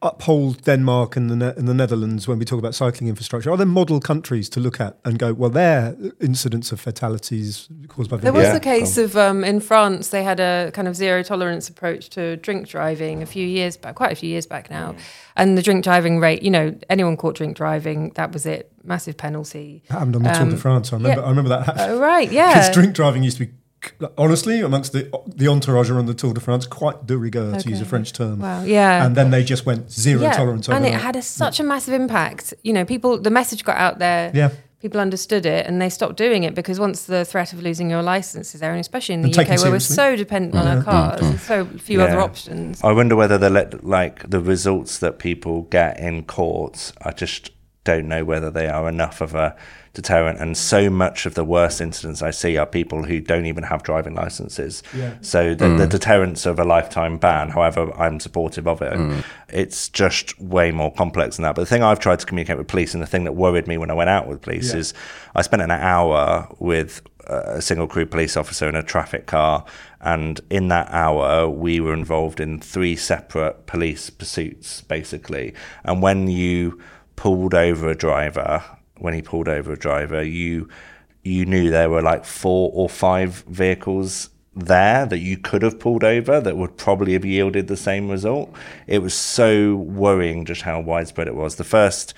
uphold Denmark and the ne- and the Netherlands when we talk about cycling infrastructure? Are there model countries to look at and go, well, their incidents of fatalities caused by... There was yeah. the case oh. of, um, in France, they had a kind of zero-tolerance approach to drink driving a few years back, quite a few years back now. Mm. And the drink driving rate, you know, anyone caught drink driving, that was it, massive penalty. That happened on the um, Tour de France, I remember, yeah. I remember that. Oh, right, yeah. Because drink driving used to be... honestly, amongst the the entourage on the Tour de France, quite de rigueur, okay. to use a French term. Wow, yeah. And then they just went zero yeah. tolerance. And overnight. It had a, such yeah. a massive impact. You know, people, the message got out there. Yeah. People understood it and they stopped doing it because once the threat of losing your license is there, and especially in the U K where we're so dependent on yeah. our cars and so few yeah. other options. I wonder whether they let, like, the results that people get in courts, I just don't know whether they are enough of a deterrent, and so much of the worst incidents I see are people who don't even have driving licenses. Yeah. So the, mm. the deterrence of a lifetime ban, however, I'm supportive of it. Mm. It's just way more complex than that. But the thing I've tried to communicate with police, and the thing that worried me when I went out with police, yeah. is I spent an hour with a single crew police officer in a traffic car, and in that hour we were involved in three separate police pursuits, basically. And when you pulled over a driver... when he pulled over a driver, you you knew there were like four or five vehicles there that you could have pulled over that would probably have yielded the same result. It was so worrying just how widespread it was. The first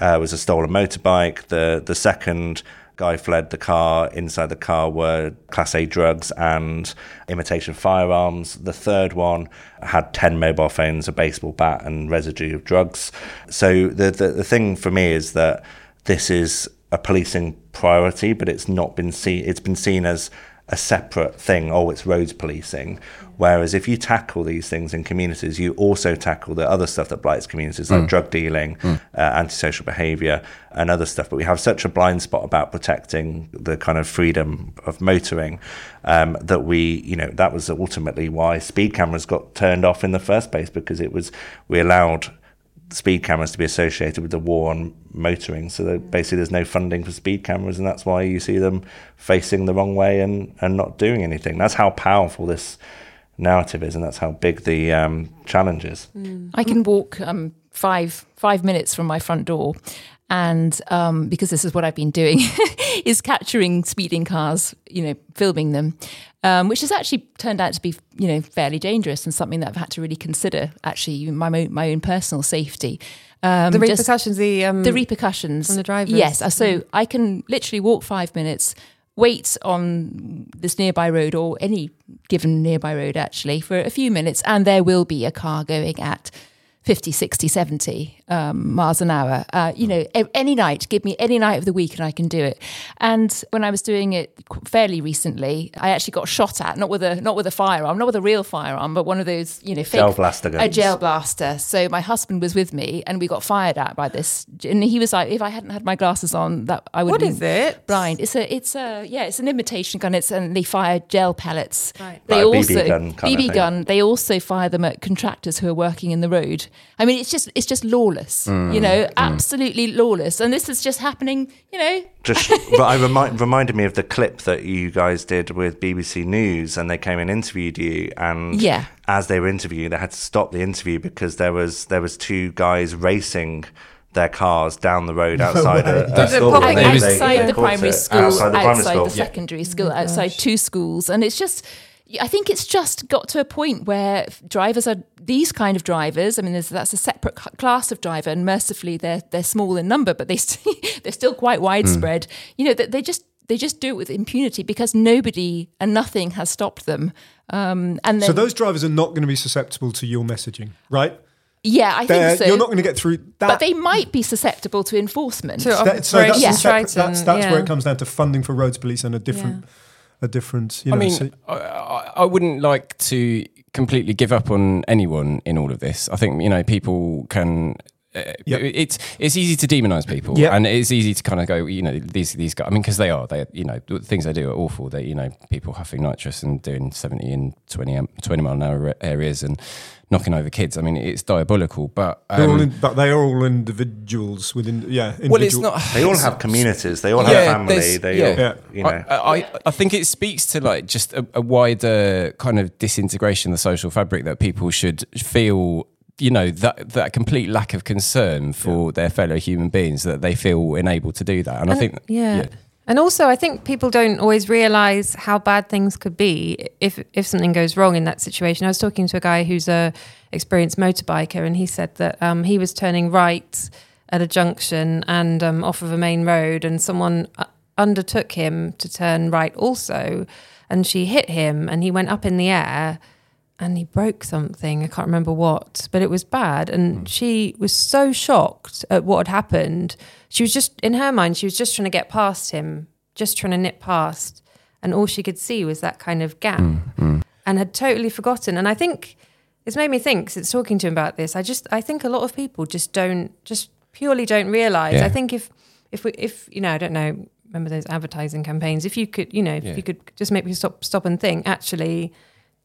uh, was a stolen motorbike. The the second guy fled the car. Inside the car were Class A drugs and imitation firearms. The third one had ten mobile phones, a baseball bat, and residue of drugs. So the the, the thing for me is that this is a policing priority, but it's not been seen. It's been seen as a separate thing. Oh, it's roads policing. Whereas if you tackle these things in communities, you also tackle the other stuff that blights communities, like mm. drug dealing, mm. uh, antisocial behaviour, and other stuff. But we have such a blind spot about protecting the kind of freedom of motoring um, that we, you know, that was ultimately why speed cameras got turned off in the first place, because it was we allowed speed cameras to be associated with the war on motoring, so that basically there's no funding for speed cameras, and that's why you see them facing the wrong way and and not doing anything. That's how powerful this narrative is, and that's how big the um challenge is. I can walk um five five minutes from my front door, And um, because this is what I've been doing, is capturing speeding cars, you know, filming them, um, which has actually turned out to be, you know, fairly dangerous and something that I've had to really consider, actually, my my own personal safety. Um, the repercussions, just, the um, the repercussions from the drivers. Yes, so I can literally walk five minutes, wait on this nearby road or any given nearby road actually for a few minutes, and there will be a car going at fifty, sixty, seventy um, miles an hour, uh, you know, any night, give me any night of the week and I can do it. And when I was doing it fairly recently, I actually got shot at, not with a not with a firearm, not with a real firearm, but one of those, you know, fake, gel blaster guns. A gel blaster. So my husband was with me and we got fired at by this. And he was like, if I hadn't had my glasses on, that I would What is it? Blind. It's a, it's a, yeah, it's an imitation gun. It's, and they fire gel pellets. Right. They like also, B B gun. Kind B B of gun. They also fire them at contractors who are working in the road. I mean, it's just it's just lawless, mm, you know, mm. absolutely lawless. And this is just happening, you know. Just, but I remind, reminded me of the clip that you guys did with B B C News, and they came and interviewed you. And yeah. as they were interviewing, they had to stop the interview because there was there was two guys racing their cars down the road outside no a, a school. Outside, they, outside they, the primary school, outside the, primary outside school. the secondary yeah. school, oh outside gosh. two schools, and it's just. I think it's just got to a point where drivers are these kind of drivers. I mean, there's, that's a separate class of driver, and mercifully, they're they're small in number, but they st- they're still quite widespread. Mm. You know, they just they just do it with impunity because nobody and nothing has stopped them. Um, and then, so those drivers are not going to be susceptible to your messaging, right? Yeah, I They're, think so. You're not going to get through that. But they might be susceptible to enforcement. So, that, so that's, yeah. separate, that's, that's yeah. where it comes down to funding for roads police and a different... Yeah. A different, you know, I mean, so- I, I wouldn't like to completely give up on anyone in all of this. I think, you know, people can. Uh, yep. It's it's easy to demonize people, yep. and it's easy to kind of go, you know, these these guys. I mean, because they are, they you know, the things they do are awful. They, you know, people huffing nitrous and doing seventy and twenty mile an hour areas and knocking over kids. I mean, it's diabolical. But um, they're all in, but they are all individuals within, yeah. Individual. Well, it's not. They all have communities. They all yeah, have family. They, yeah. all, yeah. you know. I, I I think it speaks to like just a, a wider kind of disintegration of the social fabric that people should feel. You know, that that complete lack of concern for yeah. their fellow human beings, that they feel enabled to do that. And, and I think... Yeah. yeah. And also, I think people don't always realise how bad things could be if, if something goes wrong in that situation. I was talking to a guy who's a experienced motorbiker, and he said that um, he was turning right at a junction and um, off of a main road, and someone undertook him to turn right also, and she hit him, and he went up in the air... and he broke something, I can't remember what, but it was bad. And mm. she was so shocked at what had happened. She was just, in her mind, she was just trying to get past him, just trying to nip past. And all she could see was that kind of gap mm. Mm. and had totally forgotten. And I think it's made me think, since talking to him about this, I just, I think a lot of people just don't, just purely don't realise. Yeah. I think if, if we, if, you know, I don't know, remember those advertising campaigns, if you could, you know, if yeah. you could just make me stop, stop and think, actually...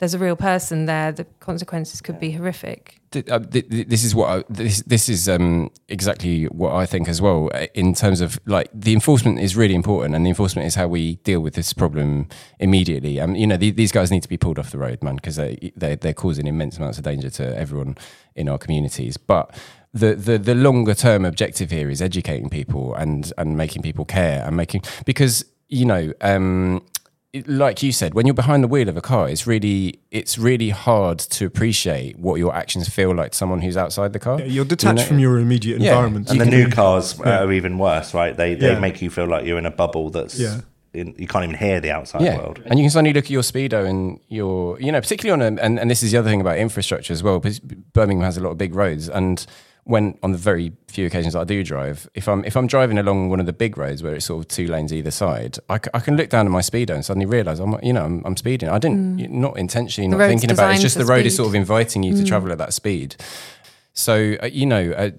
there's a real person there. The consequences could be horrific. This is what I, this this is um, exactly what I think as well. In terms of like the enforcement is really important, and the enforcement is how we deal with this problem immediately. And um, you know the, these guys need to be pulled off the road, man, because they they they're causing immense amounts of danger to everyone in our communities. But The, the the longer term objective here is educating people and and making people care and making because you know. Um, Like you said, when you're behind the wheel of a car, it's really it's really hard to appreciate what your actions feel like to someone who's outside the car. Yeah, you're detached you know? from your immediate yeah. environment. And you the new cars yeah. are even worse, right? They they yeah. make you feel like you're in a bubble that's... Yeah. In, you can't even hear the outside yeah. world, and you can suddenly look at your speedo and your, you know, particularly on a, and, and this is the other thing about infrastructure as well, because Birmingham has a lot of big roads, and when on the very few occasions that I do drive, if I'm if I'm driving along one of the big roads where it's sort of two lanes either side, I, c- I can look down at my speedo and suddenly realise I'm you know I'm, I'm speeding. I didn't mm. not intentionally, not thinking about it. It's just the road speed. Is sort of inviting you mm. to travel at that speed. So uh, you know, uh,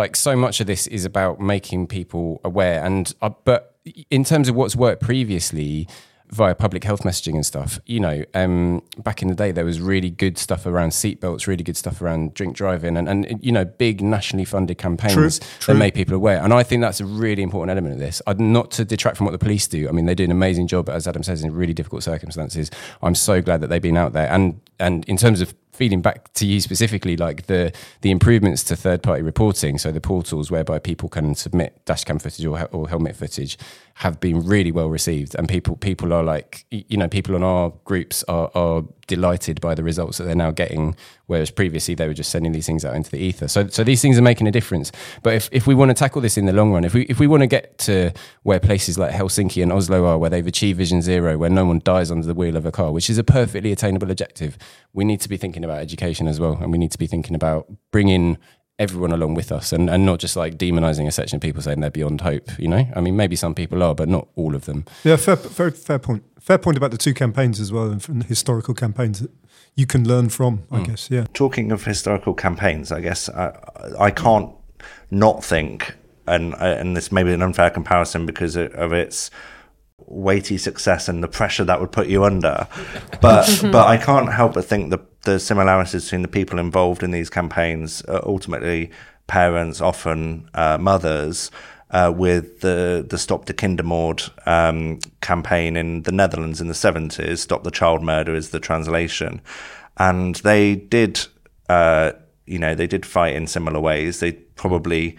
like so much of this is about making people aware, and uh, but. In terms of what's worked previously via public health messaging and stuff, you know, um, back in the day, there was really good stuff around seatbelts, really good stuff around drink driving and, and you know, big nationally funded campaigns true, true. that made people aware. And I think that's a really important element of this. I'm not to detract from what the police do. I mean, they do an amazing job, as Adam says, in really difficult circumstances. I'm so glad that they've been out there. And, and in terms of feeding back to you specifically, like the the improvements to third-party reporting, so the portals whereby people can submit dash cam footage or, or helmet footage, have been really well received. And people people are like, you know, people on our groups are, are delighted by the results that they're now getting, whereas previously they were just sending these things out into the ether. So so these things are making a difference. But if, if we want to tackle this in the long run, if we if we want to get to where places like Helsinki and Oslo are, where they've achieved Vision Zero, where no one dies under the wheel of a car, which is a perfectly attainable objective, we need to be thinking about education as well, and we need to be thinking about bringing everyone along with us, and, and not just like demonising a section of people saying they're beyond hope, you know? I mean, maybe some people are, but not all of them. Yeah, fair, fair, fair point. Fair point about the two campaigns as well, and from the historical campaigns that you can learn from, I mm. guess, yeah. Talking of historical campaigns, I guess, I, I can't not think, and, and this may be an unfair comparison because of its weighty success and the pressure that would put you under, but but I can't help but think the the similarities between the people involved in these campaigns are ultimately parents, often uh, mothers, uh, with the the Stop the Kindermoord um, campaign in the Netherlands in the seventies. Stop the Child Murder is the translation, and they did uh, you know they did fight in similar ways. They probably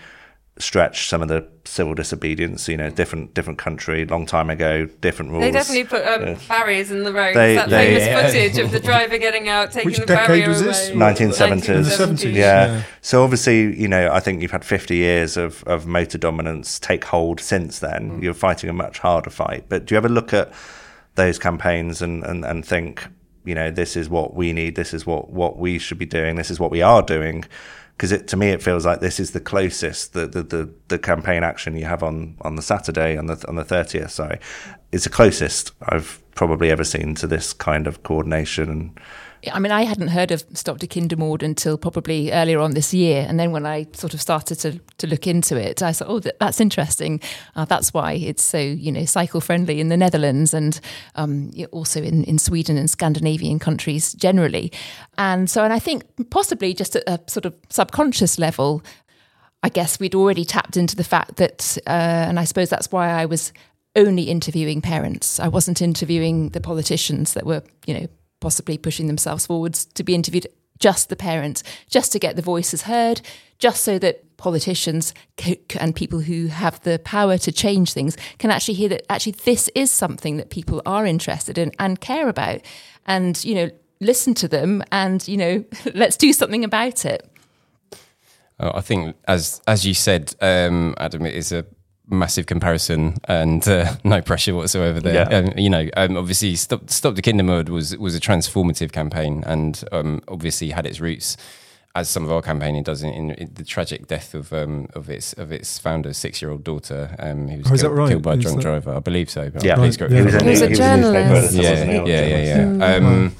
stretch some of the civil disobedience, you know, different different country, long time ago, different rules. They definitely put um, yeah. barriers in the road. They, that they, famous yeah. footage of the driver getting out, taking Which the barrier away. Which decade was this? nineteen seventies. Yeah. yeah. So obviously, you know, I think you've had fifty years of, of motor dominance take hold since then. Mm. You're fighting a much harder fight. But do you ever look at those campaigns and, and, and think, you know, this is what we need, this is what, what we should be doing, this is what we are doing? Because it, to me, it feels like this is the closest the the, the, the campaign action you have on, on the Saturday on the on the thirtieth. Sorry, it's the closest I've probably ever seen to this kind of coordination. I mean, I hadn't heard of Stop the Kindermord until probably earlier on this year, and then when I sort of started to to look into it, I thought, oh, that's interesting. Uh, that's why it's so you know cycle friendly in the Netherlands and um, also in, in Sweden and Scandinavian countries generally. And so, and I think possibly just at a sort of subconscious level, I guess we'd already tapped into the fact that, uh, and I suppose that's why I was only interviewing parents. I wasn't interviewing the politicians that were, you know, possibly pushing themselves forwards to be interviewed, just the parents, just to get the voices heard, just so that politicians and people who have the power to change things can actually hear that actually this is something that people are interested in and care about, and, you know, listen to them and, you know, let's do something about it. Oh, I think, as as you said, um, Adam, it is a massive comparison and uh, no pressure whatsoever there. Yeah. Um, you know, um, obviously Stop, Stop the Kindermord was, was a transformative campaign, and um, obviously had its roots, as some of our campaigning does, in, in, in the tragic death of um, of its of its founder's six-year-old daughter, um, who was oh, killed, right? killed by a drunk that... driver. I believe so. But yeah. Right. Got, yeah. He was a, he was a journalist. Yeah, yeah, yeah, yeah. Mm. Um,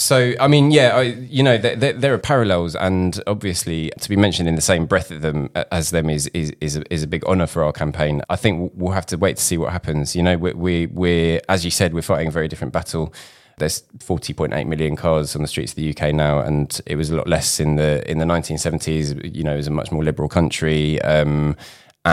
so, I mean, yeah, I, you know, there, there, there are parallels, and obviously to be mentioned in the same breath of them as them is is is a, is a big honour for our campaign. I think we'll have to wait to see what happens. You know, we, we we're as you said, we're fighting a very different battle. There's forty point eight million cars on the streets of the U K now, and it was a lot less in the in the nineteen seventies. You know, it was a much more liberal country. Um,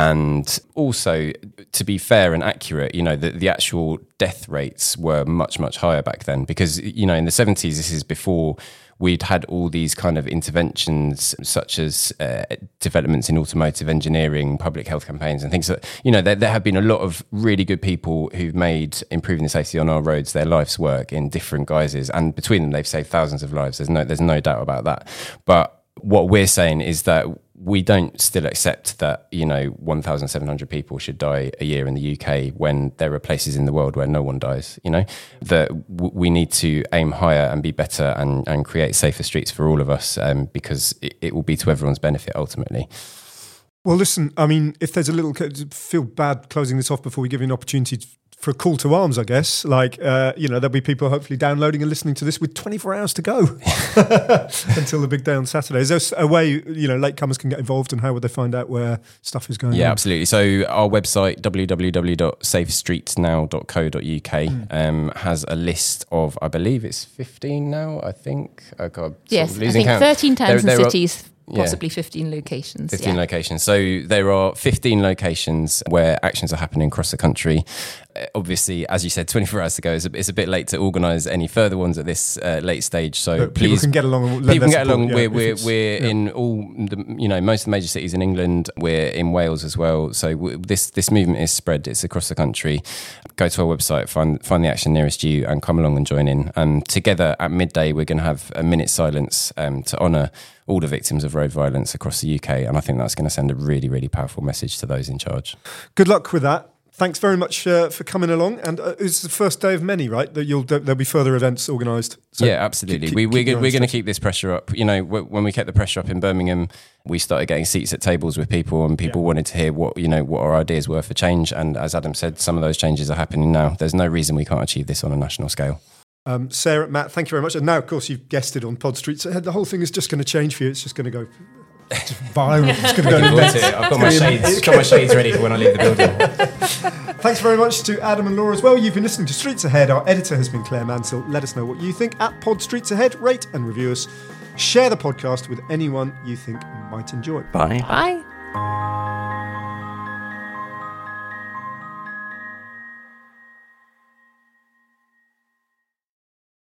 And also, to be fair and accurate, you know, the, the actual death rates were much, much higher back then, because, you know, in the seventies, this is before we'd had all these kind of interventions, such as uh, developments in automotive engineering, public health campaigns and things that, you know, there, there have been a lot of really good people who've made improving the safety on our roads their life's work in different guises. And between them, they've saved thousands of lives. There's no, there's no doubt about that. But what we're saying is that we don't still accept that, you know, one thousand seven hundred people should die a year in the U K when there are places in the world where no one dies, you know, that w- we need to aim higher and be better and, and create safer streets for all of us, um, because it, it will be to everyone's benefit ultimately. Well, listen, I mean, if there's a little, feel bad closing this off before we give you an opportunity to, for a call to arms, I guess. Like, uh, you know, there'll be people hopefully downloading and listening to this with twenty-four hours to go until the big day on Saturday. Is there a way, you know, latecomers can get involved, and how would they find out where stuff is going yeah, on? Yeah, absolutely. So our website, w w w dot safe streets now dot co dot u k, mm. um, has a list of, I believe it's fifteen now, I think. Oh God, yes, sort of losing I think count. thirteen towns and cities. Are, Possibly yeah. fifteen locations. fifteen yeah. locations. So there are fifteen locations where actions are happening across the country. obviously, as you said, twenty-four hours to go. It's a, it's a bit late to organise any further ones at this uh, late stage. So but please, people can get along. People can get along. We're we're we're yeah. in all the you know most of the major cities in England. We're in Wales as well. So w- this this movement is spread. It's across the country. Go to our website, find find the action nearest you, and come along and join in. And um, together at midday, we're going to have a minute's silence um, to honour all the victims of road violence across the U K. And I think that's going to send a really, really powerful message to those in charge. Good luck with that. Thanks very much uh, for coming along. And uh, it's the first day of many, right? That you'll there'll be further events organised. So yeah, absolutely. Keep, keep, we, we're we're going to keep this pressure up. You know, w- when we kept the pressure up in Birmingham, we started getting seats at tables with people, and people yeah. wanted to hear what you know what our ideas were for change. And as Adam said, some of those changes are happening now. There's no reason we can't achieve this on a national scale. Um, Sarah, Matt, thank you very much. And now, of course, you've guessed it on Pod Streets. So the whole thing is just going to change for you. It's just going to go. It's viral. It's going to go. to I've got my shades. Got my shades ready for when I leave the building. Thanks very much to Adam and Laura as well. You've been listening to Streets Ahead. Our editor has been Claire Mansell. Let us know what you think at Pod Streets Ahead. Rate and review us. Share the podcast with anyone you think might enjoy it. Bye. Bye. Bye.